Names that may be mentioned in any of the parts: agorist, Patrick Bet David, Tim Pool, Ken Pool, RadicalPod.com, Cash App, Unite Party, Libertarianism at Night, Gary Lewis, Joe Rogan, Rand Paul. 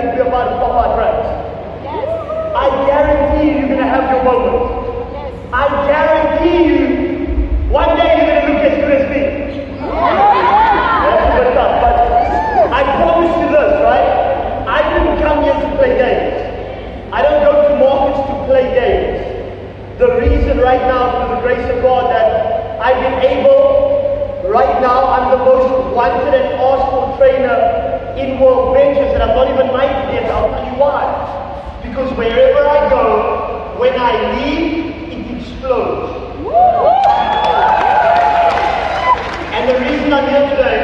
that you're about to pop our tracks. Yes. I guarantee you're going to have your moment. Yes. I guarantee you one day you're going to look as good as me. That's tough, but I promise you this, right? I didn't come here to play games. I don't go to markets to play games. The reason right now, through the grace of God, that I've been able, right now, I'm the most wanted and Arsenal trainer in world benches, and I'm not even 90 yet. I'll tell you why. Because wherever I go, when I leave, it explodes. And the reason I'm here today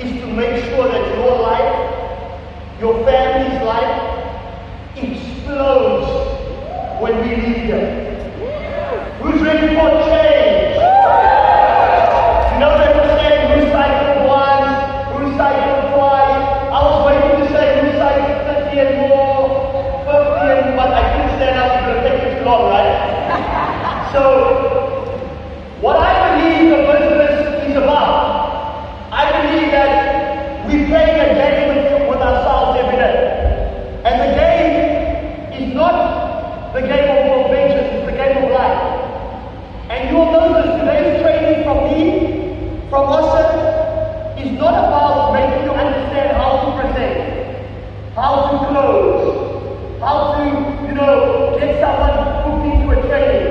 is to make sure that your life, your family's life, explodes when we leave them. Who's ready for change? You know they were saying who cycled once, who cycled twice. I was waiting to say who cycled 50 and more, 50 and more, but I couldn't stand out. It's going to take you too long, right? So, what I believe the business is about, I believe that we play a game with ourselves every day. And the game not the game of conventions, it's the game of life. And you'll notice today's training from me, from us, is not about making you understand how to present, how to close, how to, you know, get someone hooked into a training.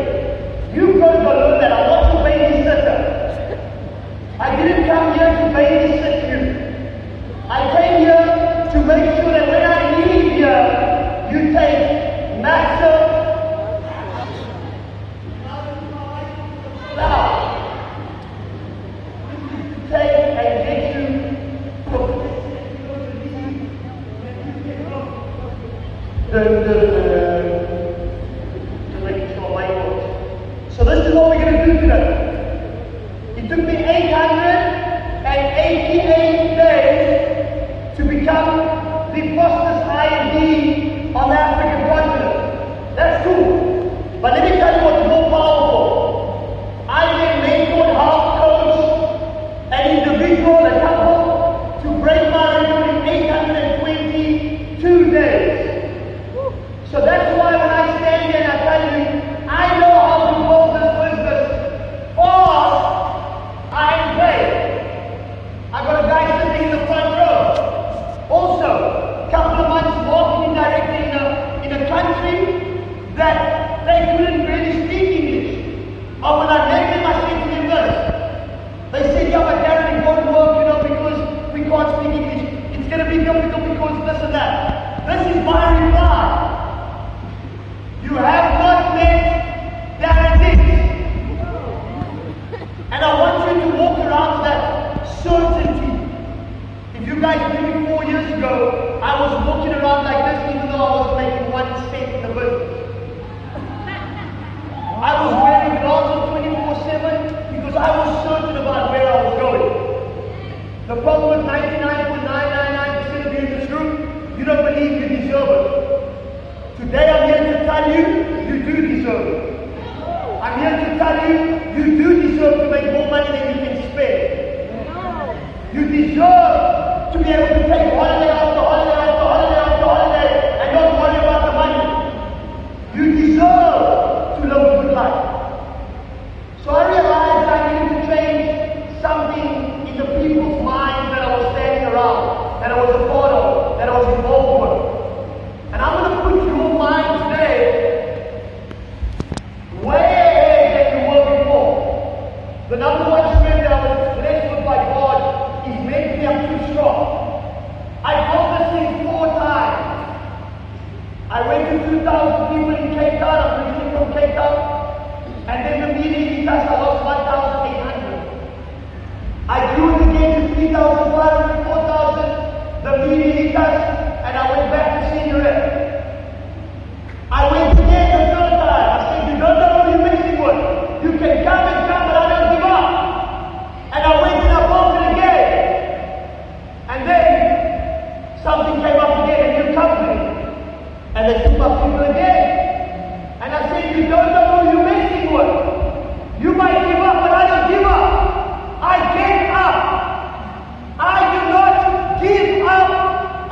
You guys got to learn that. I'm not your babysitter. I didn't come here to babysit you. I came here to make sure that when I leave here, you take massive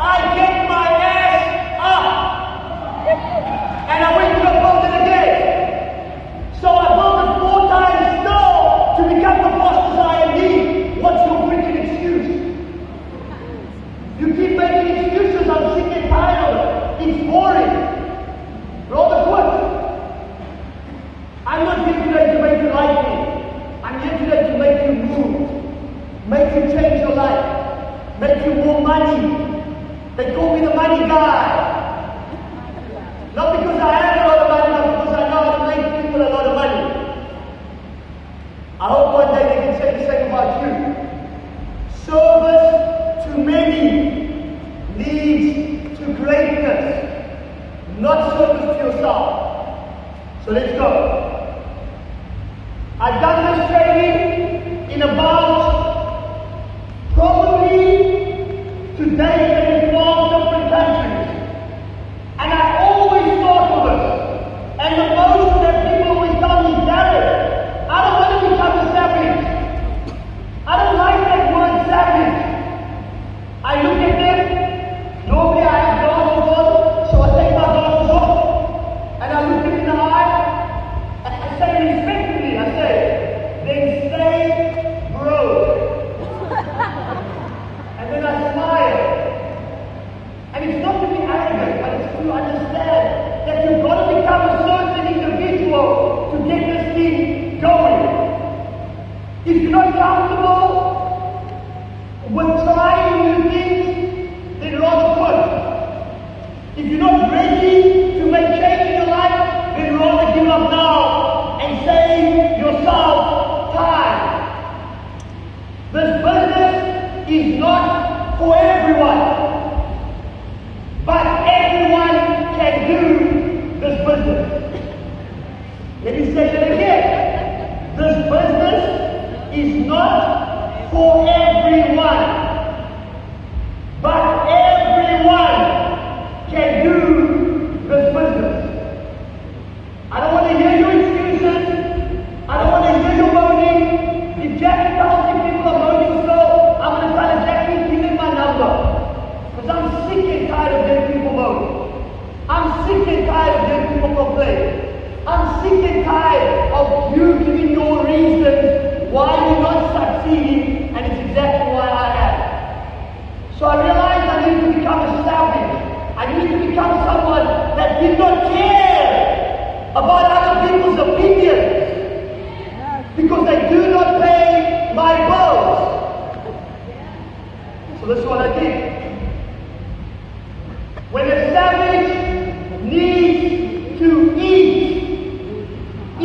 I get my ass! greatness, not service to yourself. So let's go. I've done this training in about probably today in 12 different countries. And I always thought of it. And the most that people always tell me, Gary, I don't want to become a savage. I don't like that word savage. I look at them, normally I have glasses on, so I take my glasses off, and I look them in the eye, and I say respectfully, I say, then stay broke. And then I smile. And it's not to be arrogant, but it's to understand that you've got to become a certain individual to get this thing going. If you're not comfortable with trying, if you're not ready to make change in your life, then rather give up now and save yourself time. This business is not for everyone, but everyone can do this business. Let me say that again. This business is not for everyone. I'm sick and tired of you giving your reasons why you're not succeeding, and it's exactly why I am. So I realized I needed to become a savage. I needed to become someone that did not care about other people's opinions because they do not pay my bills. So that's what I did. When a savage needs to eat,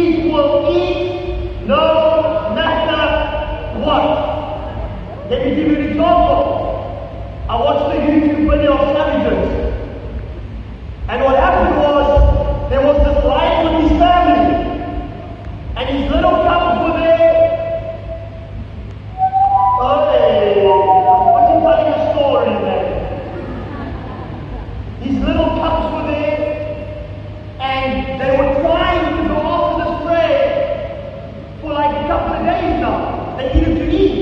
it will eat no matter what. Let me give you an example. I watched a YouTube video of savages, and what happened was there was this lion with his family, and his little cubs were there. Oh, hey, I'm telling a story, man. His little cubs were there. And they were trying to go off this prey for like a couple of days now. They needed to eat.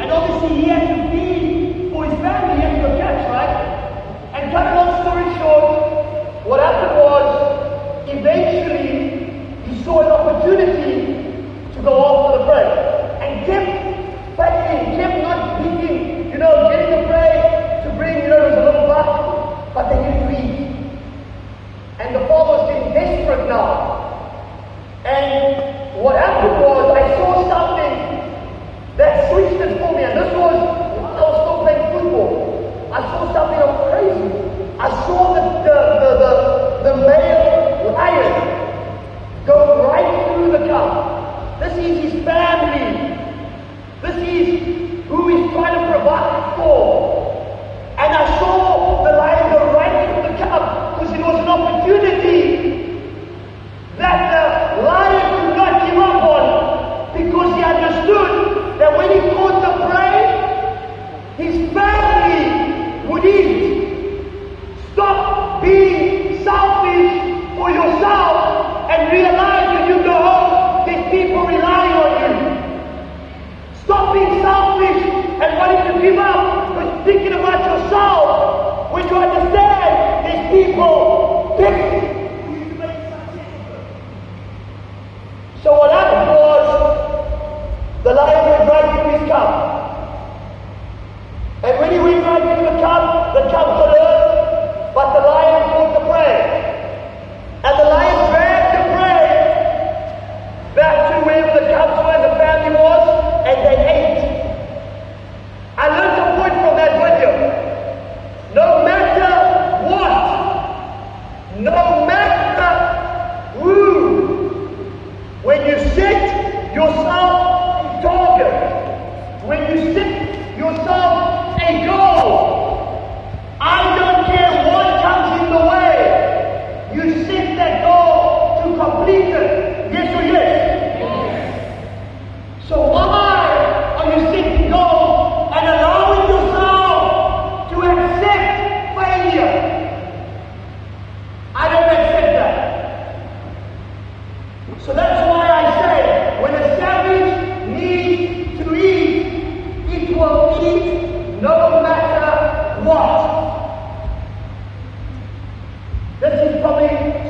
And obviously he had to feed for his family, he had to go catch, right? And cut a long story short, what happened was eventually he saw an opportunity to go off the prey. And kept fighting, kept not thinking, you know, getting the prey to bring, you know, his little buck, but they needed to eat. And the father was getting desperate now. And what happened was I saw something that switched it for me. And this was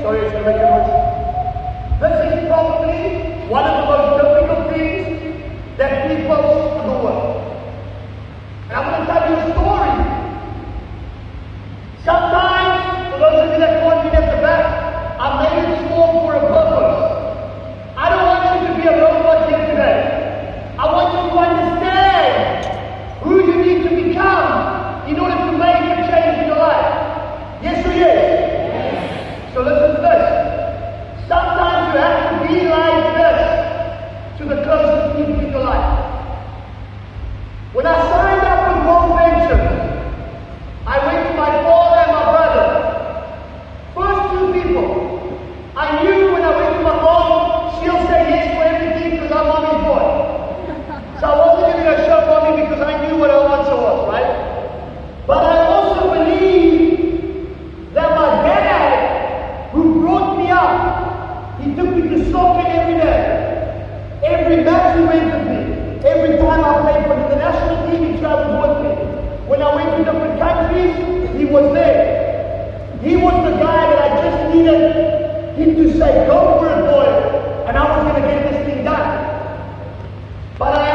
Sorry, it's making noise. This is probably one of the most difficult things that people do the world. And I'm going to tell you a story. Sometimes, for those of you that caught me at the back, I made this call for a purpose. I don't want you to be a robot here today. I want you to understand who you need to become in order to make a change in your life. Yes or yes? Yes. So listen to this. Sometimes you have to be like this to the closest people in your life. When I signed up with World Ventures, I went to my father and my brother. First two people. I knew when I went to my mom, she'll say yes for everything because I'm mommy's boy. So I wasn't even going to show mommy because I knew what I wanted to was, right? But I also believe that my dad, who brought me up, he took me to soccer every day. Every match he went with me. Every time I played for the national team, he traveled with me. When I went to different countries, he was there. He was the guy that I just needed him to say, go for it, boy, and I was going to get this thing done. But I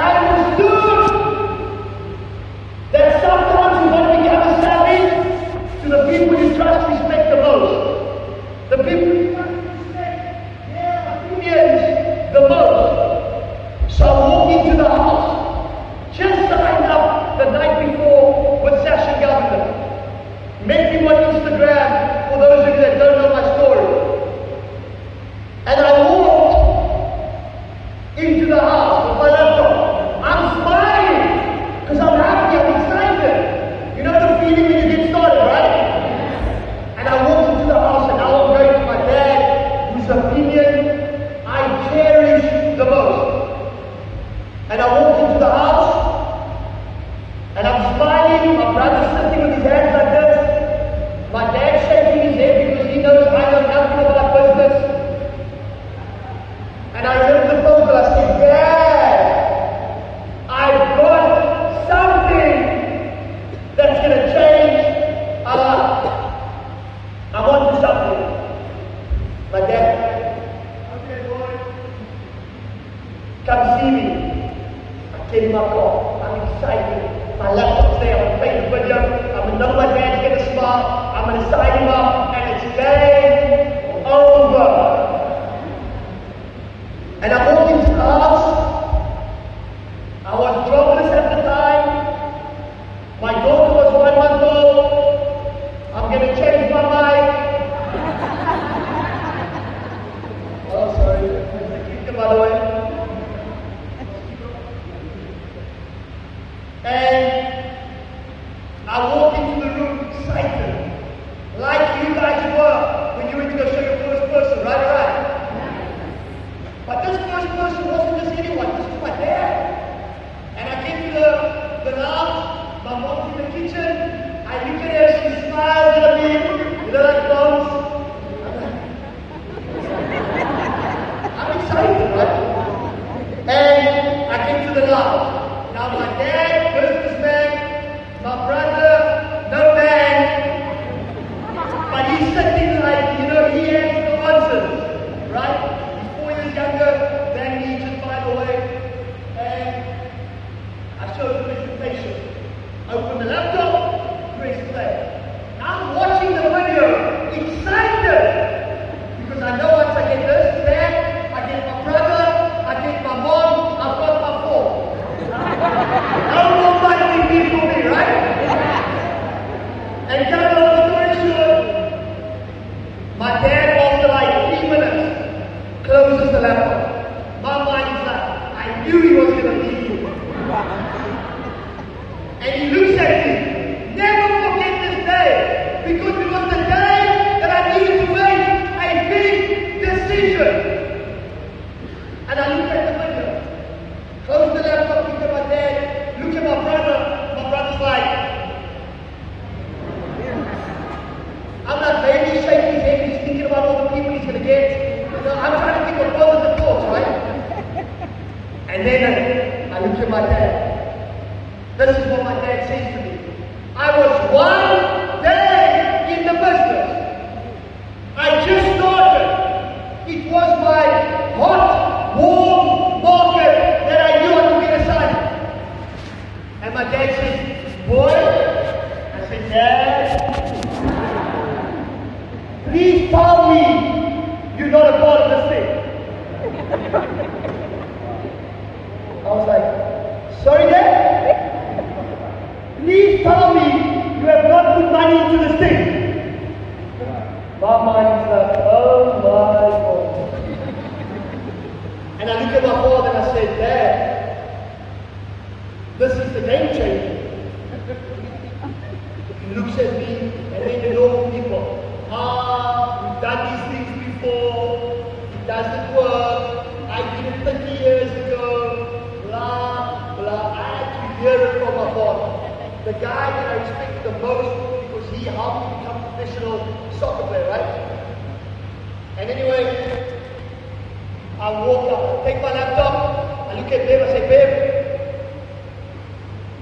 I was one day in the business. I just thought caused by hot, warm market that I knew I could get a son. And my dad says, boy, I said, Dad, please tell me you're not a part of this thing. I was like, sorry, Dad? Please tell me you have not put money into this thing. My mind is like, oh my God. And I look at my father and I say, Dad, this is the game changer. He looks at me and then the normal people, we've done these things before, it doesn't work, I did it 30 years ago, blah, blah. I had to hear it from my father. The guy that I respect the most because he helped me become professional soccer player, right? And anyway, I walk up, take my laptop, I look at Bev, I say, Bev,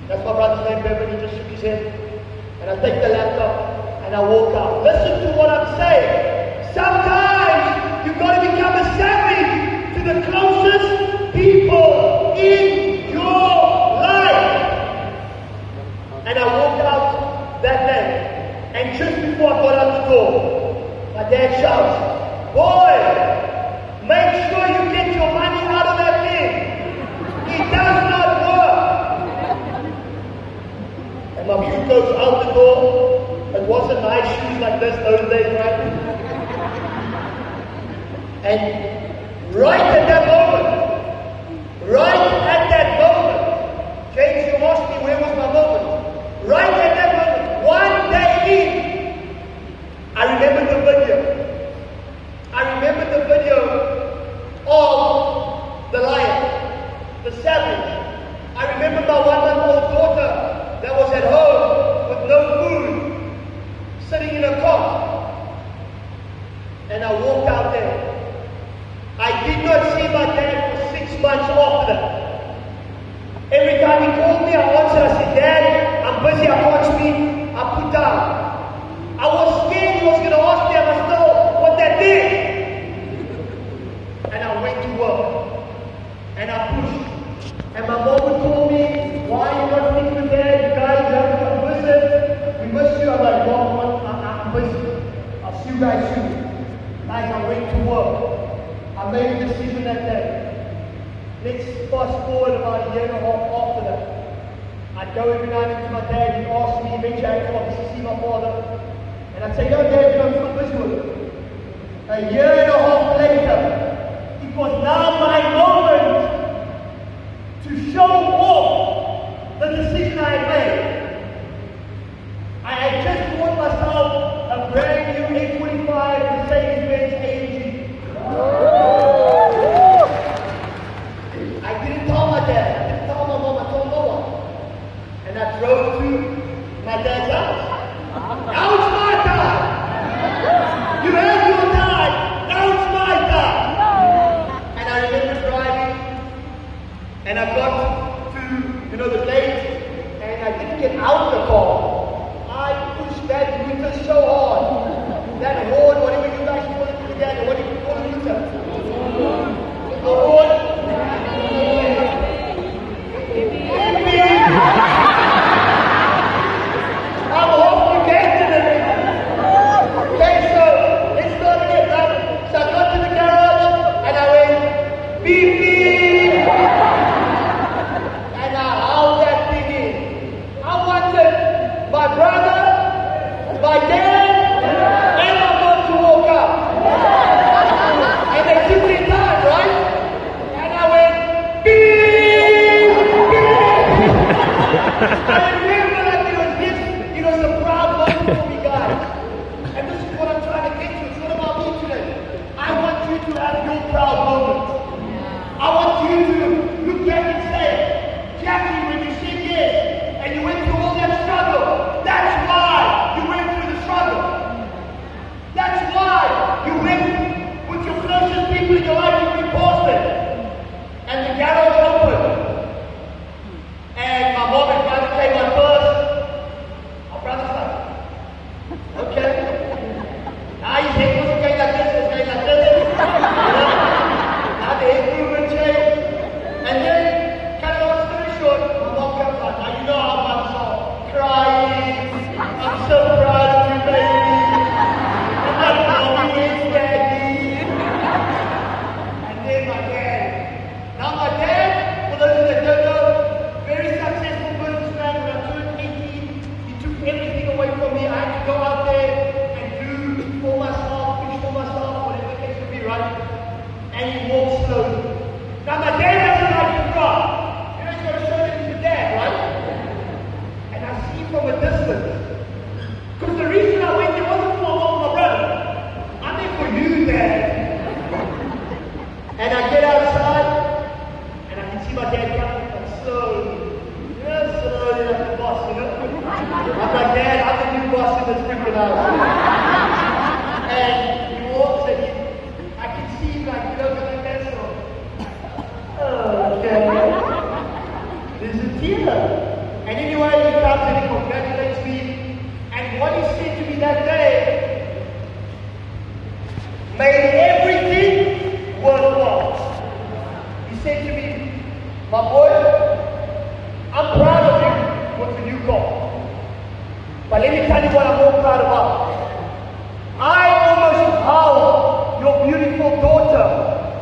that's my brother's name, Bev, and he just shook his head. And I take the laptop and I walk out. Listen to what I'm saying. Sometimes you've got to become a savage to the closest people in your life. And I walked out that day. And just before I got out the door, my dad shouts, boy, make sure you get your money out of that thing. It does not work. And my boot goes out the door. It wasn't nice shoes like this those days, right? And right at that moment, James, you asked me where was my moment? Right at that moment, one day. I remember the video. I remember the video of the lion, the savage. I remember my one-month-old daughter that was at home with no food, sitting in a car. And I walked out there. I did not see my dad for 6 months after that. Every time he called me, I answered. I said, Dad, I'm busy, I can't speak. I put down. I was scared he was going to ask me if I still what that did. And I went to work. And I pushed. And my mom would call me, why are you not thinking with Dad? You guys haven't come visit. We miss you. I'm like, Mom, I'm busy. I'll see you guys soon. Like, I went to work. I made a decision that day. Let's fast forward about a year and a half after that. I'd go every night into my dad. He'd ask me, eventually I'd come up to see my father. And I'd say, no, Dad, I'm still busy with it. A year and a half later, it was now my moment to show off the decision I had made. I had just bought myself a brand new 825 Mercedes-Benz AMG. I didn't tell my dad, I didn't tell my mom, I told no one. And I drove to my dad's house. Now it's my time. You had your time. Now it's my time. And I made everything worthwhile. He said to me, my boy, I'm proud of you, what the new God. But let me tell you what I'm more proud about. I almost empowered your beautiful daughter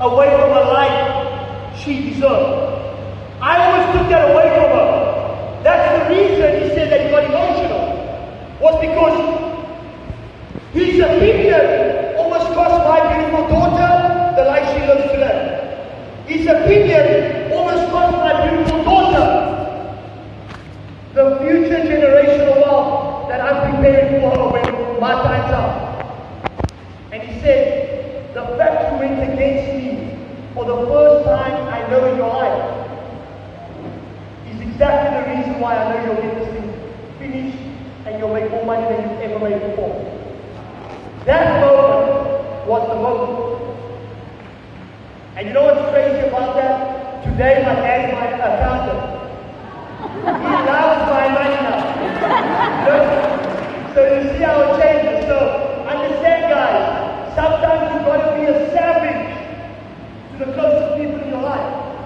away from a life she deserved. I almost took that away from her. That's the reason he said that he got emotional. Was because his opinion almost cost my beautiful daughter the life she lives today. His opinion almost cost my beautiful daughter the future generational wealth that I'm preparing for her when my time's up. And he said, the fact you went against me for the first time I know in your life is exactly the reason why I know you'll get this thing finished and you'll make more money than you've ever made before. That moment was the moment. And you know what's crazy about that? Today my dad is my accountant. He allows my money now. So you see how it changes. So understand, guys, sometimes you've got to be a savage to the closest people in your life.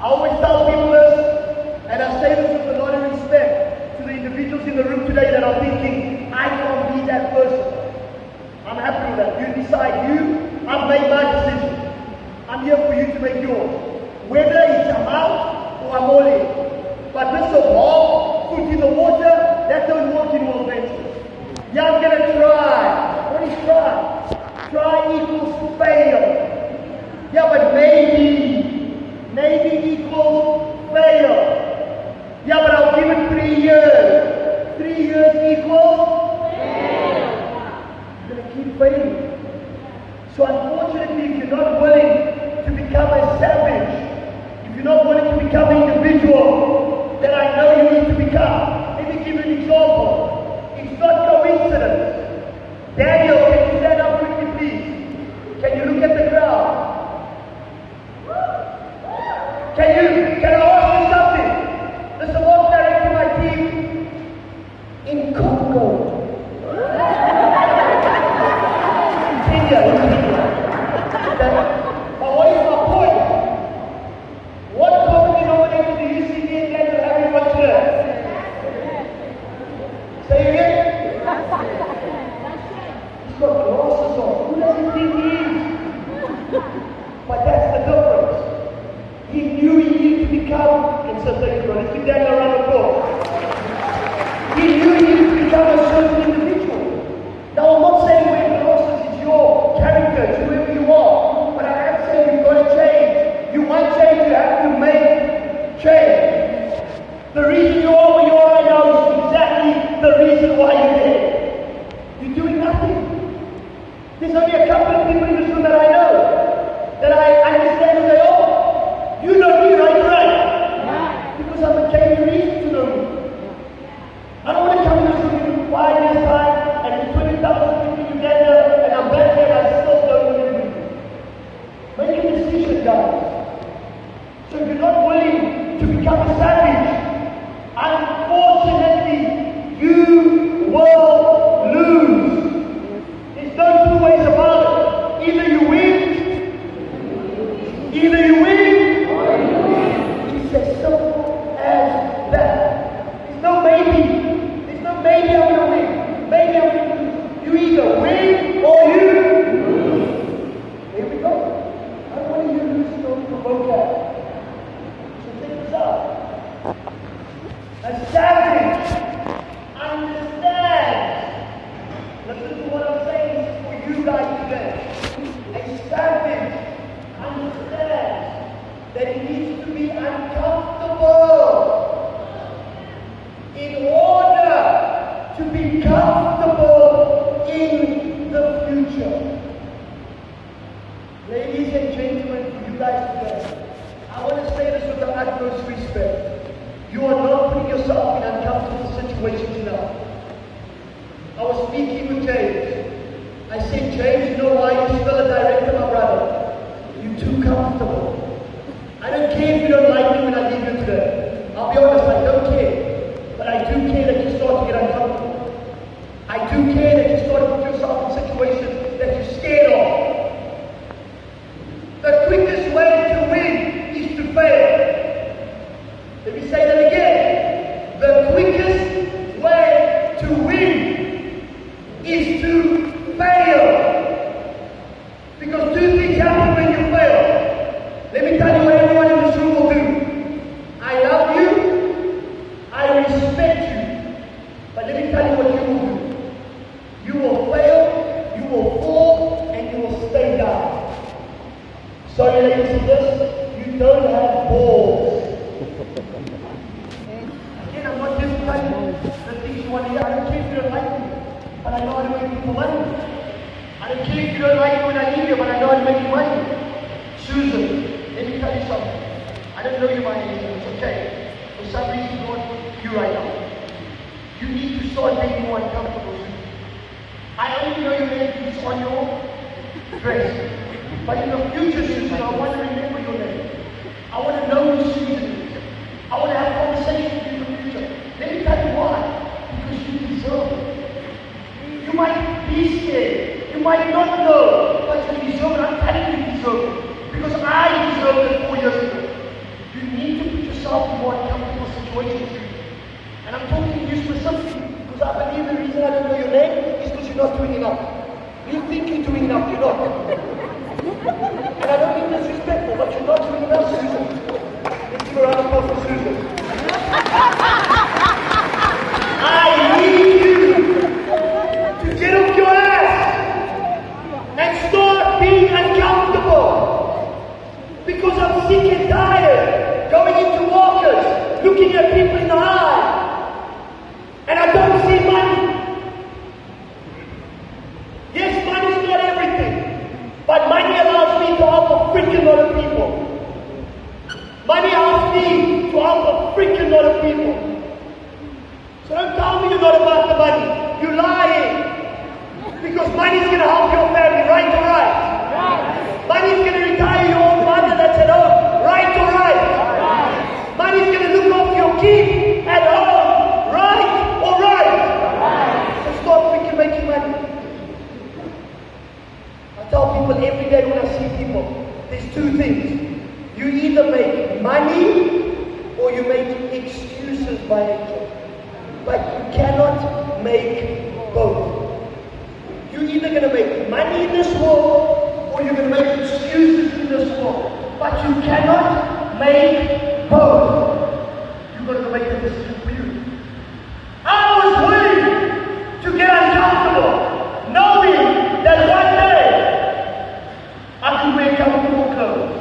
I always tell people this, and I say this with a lot of respect to the individuals in the room today that are thinking, I can't be that person. I'm happy with that. You decide you. I've made my decision. I'm here for you to make yours. Whether it's I'm out or I'm all in. But this is a ball, foot in the water, that don't work in world ventures. Yeah, I'm gonna try. What is try? Try equals fail. Yeah, but maybe. Maybe equals fail. Yeah, but I'll give it 3 years. 3 years equals fail. You're gonna keep failing. So unfortunately, if you're not willing to become a savage, if you're not willing to become an individual that I know you need to become, let me give you an example. It's not coincidence. Daniel, can you stand up quickly, please? Can you look at the crowd? Can I ask you something? This is what I directed my team in Congo. I do care that you start to put yourself in situations people money. I didn't care if you don't like me when I leave you, but I know I'm making money. Susan, let me tell you something. I don't know you by name, it's okay. For some reason, Lord, you right now. You need to start being more uncomfortable. I only know your name is on your dress. But in the future, Susan, I want to remember your name. I want to know who Susan is. I want to have conversations with you in the future. Let me tell you why. Because you deserve it. You might be scared. You might not know. But you deserve it. I'm telling you, you deserve it. Because I deserved it 4 years ago. You need to put yourself in more uncomfortable situations. And I'm talking to you specifically because I believe the reason I don't know your name is because you're not doing enough. You think you're doing enough, you're not. And I don't mean disrespectful, but you're not doing enough, Susan. Let's give a round of applause for Susan. I need you to get off your ass and start being uncomfortable. Because I'm sick and tired. Going into walkers, looking at people in the eye, and I don't see money. Yes, money's not everything, but money allows me to help a freaking lot of people. Money allows me to help a freaking lot of people. So don't tell me you're not about the money. You're lying. Because money's going to help your family, right or right? Money's going to retire your own mother that's at home, right or right? Money's going to look after your kid at home, right or right? Right. So stop thinking making money. I tell people every day when I see people, there's two things. You either make money or you make excuses by nature. But you cannot make both. You're either going to make money in this world or you're going to make excuses in this world. But you cannot make both. You've got to make a decision for you. I was willing to get uncomfortable, knowing that one day I could wear comfortable clothes.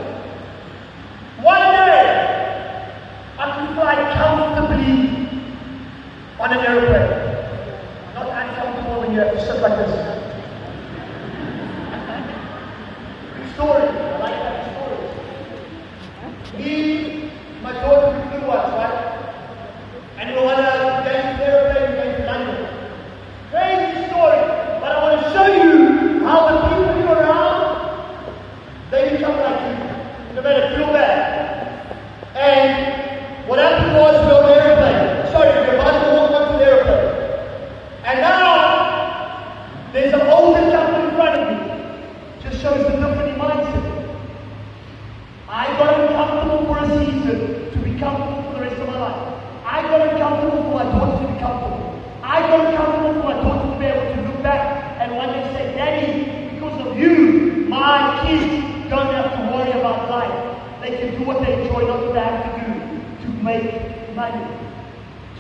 One day I could fly comfortably on an airplane. Not uncomfortable when you have to sit like this. Good story. I like that story. My daughter was the ones, right? And we went out and we went to London. Crazy story, but I want to show you how the people you're around, they become like you. No matter, feel bad. And what happened was we were on the airplane. Sorry, we were about to walk up to the airplane. And now, there's an older couple in front of me. Just shows the different mindset. I got uncomfortable for a season. Comfortable for the rest of my life. I got uncomfortable for my daughter to be comfortable. I got uncomfortable for my daughter to be able to look back and one day say, Daddy, because of you, my kids don't have to worry about life. They can do what they enjoy, not what they have to do to make money.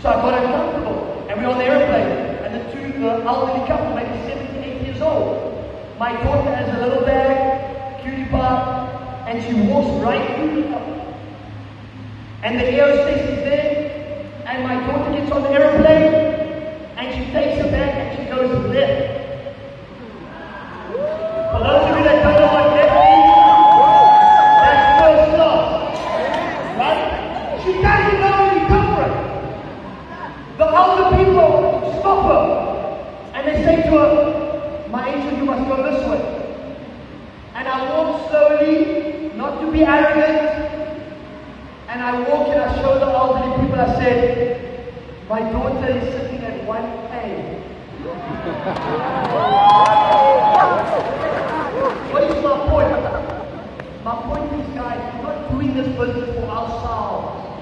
So I got uncomfortable, and we were on the airplane, and the elderly couple, maybe 7 to 8 years old. My daughter has a little bag, cutie pie, and she walks right through the couple. And the aerospace is there, and my daughter gets on the airplane, and she takes her bag and she goes left. For those of you that don't know what left is, that's first class, right? She doesn't know any different. The older people stop her, and they say to her, "My angel, you must go this way." And I walk slowly, not to be arrogant. And I walk and I show the elderly people, I said, my daughter is sitting at 1A. What is my point? My point is, guys, we're not doing this business for ourselves.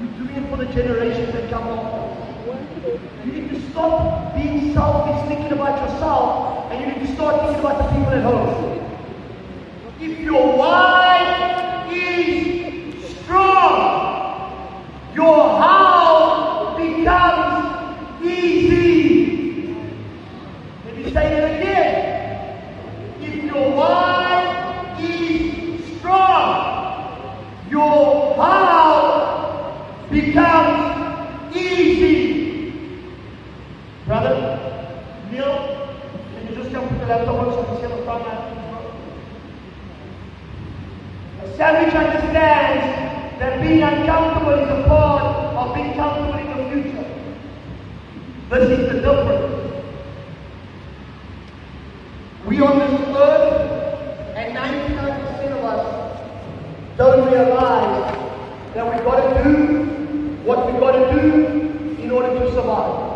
We're doing it for the generations that come after us. You need to stop being selfish, thinking about yourself, and you need to start thinking about the people at home. If your wife is strong, your house becomes easy. Let me say it again. If your wife is strong, your house becomes easy. Brother, que le alcohol sufficient from alcohol. Savage understands that being uncomfortable is a part of being comfortable in the future. This is the difference. We on this earth, and 99% of us don't realize that we've got to do what we've got to do in order to survive.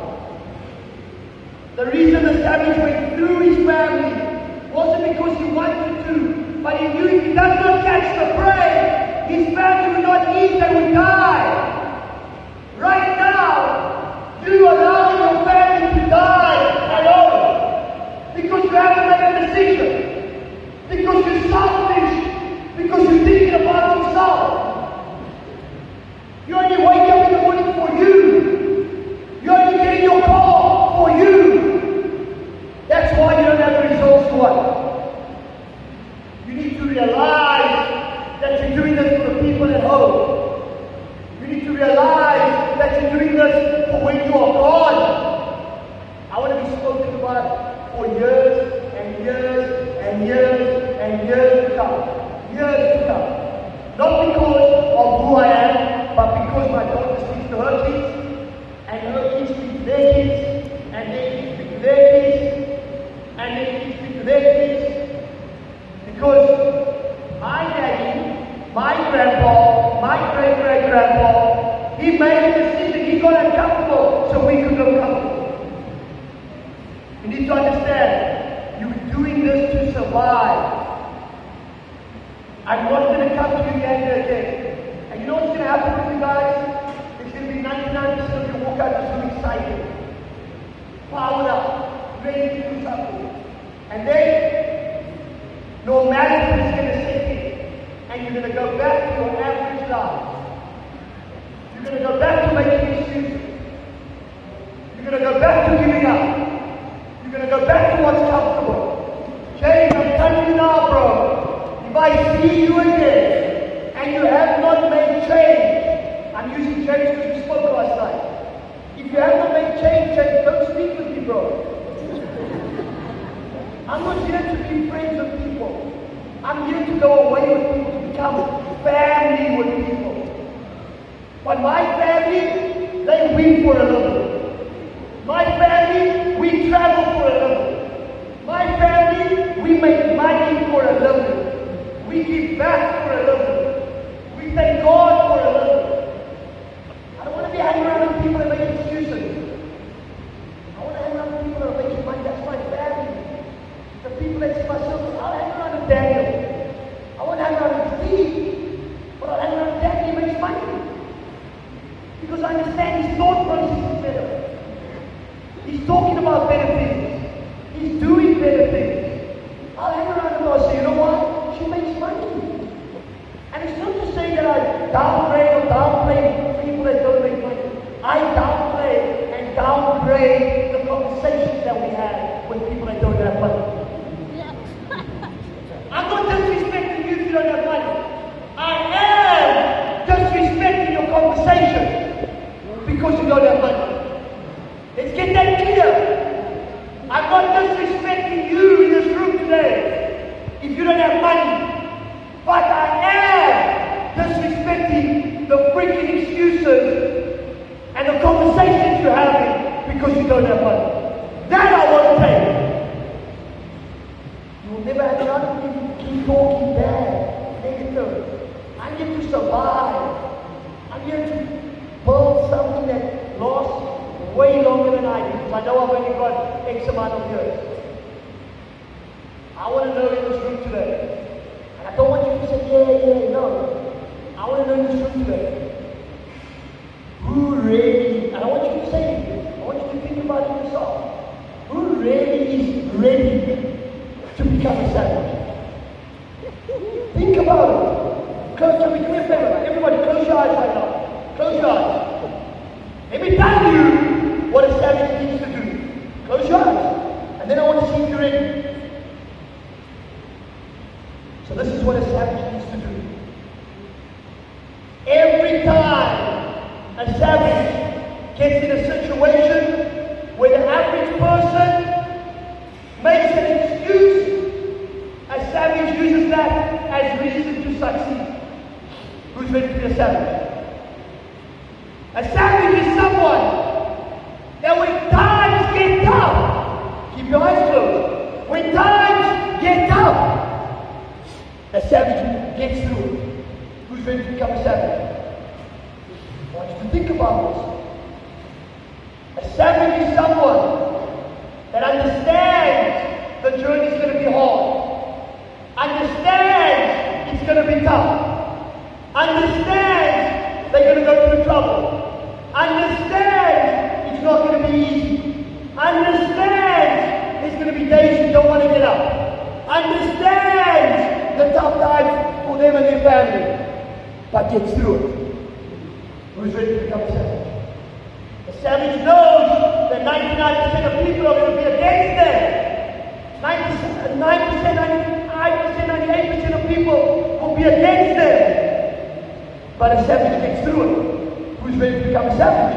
The reason the savage went through his family wasn't because he wanted to, but he knew if he does not catch the prey, his family would not eat, they would die. Right now, you allow your family to die at all because you haven't made a decision, because you're selfish, because you're thinking about yourself. You only wake up in the morning for you. You only get your call for you. That's why you don't have the results for it. You need to realize that you're doing this for the people at home. You need to realize that you're doing this for when you are gone. I want to be spoken about for years and years and years and years to come. Years to come. Not because of who I am, but because my daughter speaks to her kids, and her kids speak to their kids, and their kids speak to their kids. And they need to speak to their kids. Because my daddy, my grandpa, my great-great-grandpa, he made a decision, he got uncomfortable so we could look comfortable. You need to understand, you're doing this to survive. I'm not going to come to you again. And you know what's going to happen with you guys? There's going to be 99% of you walk out just so excited. Powered up. Ready to do something. And then normality is going to sit in, and you're going to go back to your average life. You're going to go back to making excuses. You're going to go back to giving up. You're going to go back to what's comfortable. James, I'm telling you now, bro. If I see you again and you have not made change, I'm using change because you spoke last night. If you have not made change, don't speak with me, bro. I'm not here to be friends with people. I'm here to go away with people, to become family with people. But my family, they weep for a living. My family, we travel for a living. My family, we make money for a living. We give back for a living. We thank God for a living. I don't want to be hanging around with people that make excuses. I want to hang around with people that are making money. That's my family. The people that see myself, I'll hang around with Daniel. I won't hang around with Steve, but I'll hang around with Daniel. He makes money. Because I understand his thought process is better. He's talking about better things. He's doing better things. I'll hang around with her and say, you know what? She makes money. And it's not to say that I downgrade or downplay people that don't make money. I downplay and downgrade the conversations that we have with people that don't have money. I'm not disrespecting you if you don't have money. I am disrespecting your conversation because you don't have money. Let's get that clear. I'm not disrespecting you in this room today if you don't have money. But I am disrespecting the freaking excuses and the conversations you're having because you don't have money. That I want to take. You will never have enough people to keep talking bad, negative. I'm here to survive. I'm here to build something that lasts way longer than I do. Because I know I've only got X amount of years. I want to know in this room today. And I don't want you to say, yeah, no. I want to know in this room today. Who really, I don't want you to say it. I want you to think about it yourself. Who really is ready to become a savage? Think about it. Close your eyes. Do me a favor. Everybody, close your eyes right now. Close your eyes. Let me tell you what a savage needs to do. Close your eyes. And then I want to see if you're ready. So this is what a savage needs to do. Every time a savage gets in a situation where the average person makes an excuse to succeed? Who's ready to be a savage? A savage is someone that when times get tough, keep your eyes closed. When times get tough, a savage gets through it. Who's ready to become a savage? I want you to think about this. A savage is someone that understands the journey is going to be hard, understands it's going to be tough. Understand they're going to go through trouble. Understand it's not going to be easy. Understand there's going to be days you don't want to get up. Understand the tough times for them and their family, but gets through it. Who's ready to become a savage? The savage knows that 99% of people are going to be against them. 99%, 95%, 98% of people will be against them. But a savage gets through it. Who's ready to become a savage?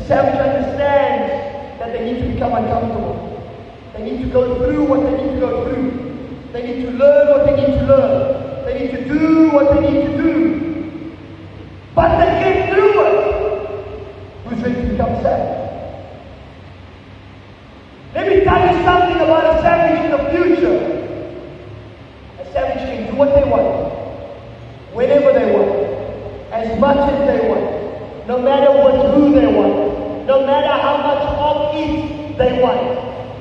A savage understands that they need to become uncomfortable. They need to go through what they need to go through. They need to learn what they need to learn. They need to do what they need to do. But they get through it. Who's ready to become a savage? Let me tell you something about a savage in the future. A savage can do what they want, whenever they want, as much as they want, no matter who they want, no matter how much of it they want.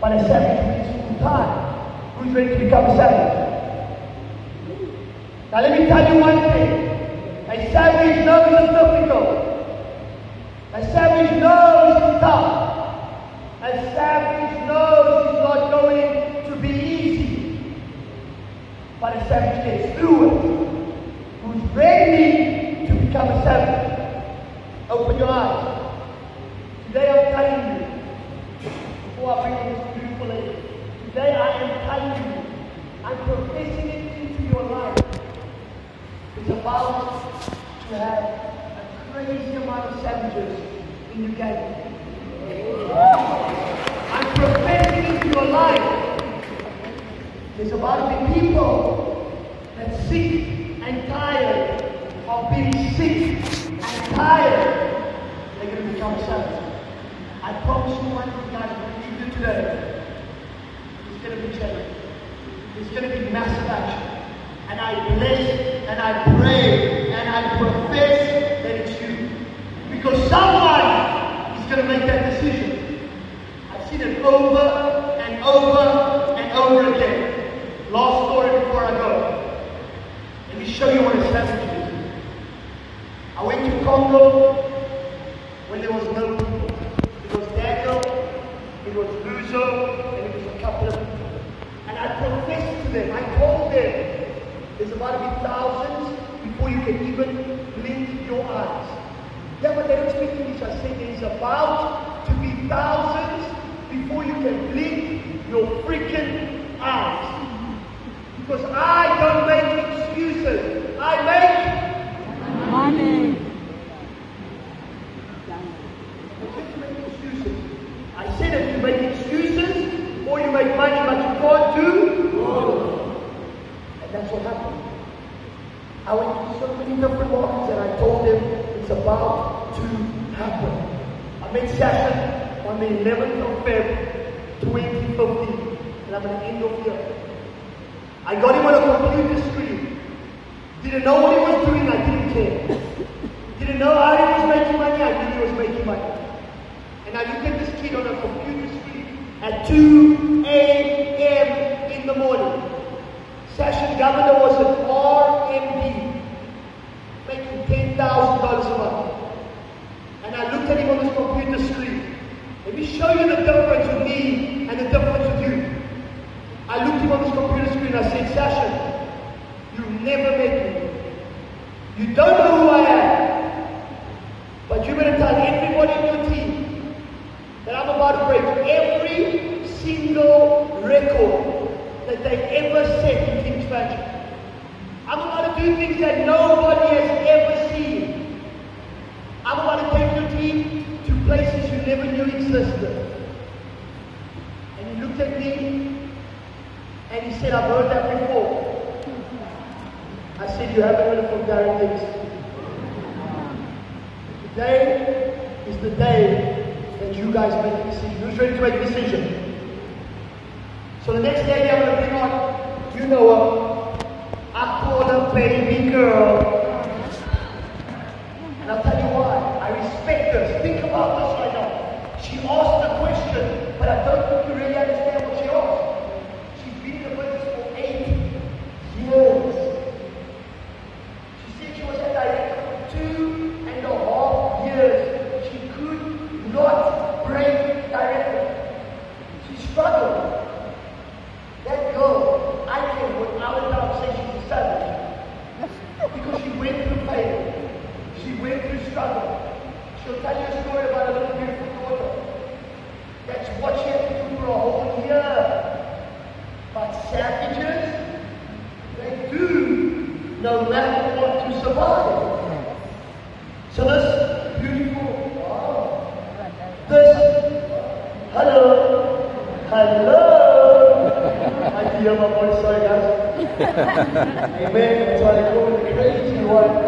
But a savage is full time. Who's ready to become a savage? Now let me tell you one thing. A savage knows it's difficult. A savage knows it's tough. A savage knows it's not going to be easy. But a savage gets through it. Who's ready to become a savage? Open your eyes. Today I'm telling you, before I bring this beautiful lady, today I am telling you, I'm professing it into your life. It's about to have a crazy amount of savages in your game. I'm professing it into your life. There's about to be people that seek and tired of being sick and tired, they're going to become savage. I promise you one thing, guys, what you do today, it's going to be challenging. It's going to be massive action. And I bless, and I pray, and I profess that it's you. Because someone is going to make that decision. I've seen it over and over and over again. Last story before I go. Let me show you what a savage is. I went to Congo when there was no people. It was Daniel, it was Luzo, and it was a couple of people. And I professed to them, I told them, there's about to be thousands before you can even blink your eyes. Yeah, but they don't speak English. I said there's about to be thousands before you can blink your freaking eyes. Because I don't make excuses. I make money. I can't make excuses. I said that you make excuses or you make money, but you can't do all. And that's what happened. I went to so many different markets and I told them it's about to happen. I met Sasha on the 11th of Feb, 2015, and I'm at the end of the year. I got him on a computer screen. Didn't know what he was doing, I didn't care. Didn't know how he was making money, I knew he was making money. And I looked at this kid on a computer screen at 2 a.m. in the morning. Session governor was an RMD, making $10,000 a month. And I looked at him on this computer screen. Let me show you the difference with me and the difference with you. I looked him on this computer screen, I said, Sasha, you've never met me. You don't know who I am. But you better tell everybody in your team that I'm about to break every single record that they ever set in King's Mansion. I'm about to do things that nobody has ever seen. I'm about to take your team to places you never knew existed. And he looked at me, and he said, I've heard that before. I said, you haven't heard from Gary Lewis. Today is the day that you guys make a decision. Who's ready to make a decision? So the next lady I'm going to bring on, you know what? I call her baby girl. And I'll tell you why. I respect her. Think about this right now. She asked the question, but I don't think you really understand what she asked. She's been in the business for 8 years. She'll tell you a story about a little beautiful daughter. That's what she had to do for a whole year. But savages, they do no matter what to survive. So this beautiful, wow. Hello. I hear my voice, sorry guys. Amen. That's why they call me the crazy one.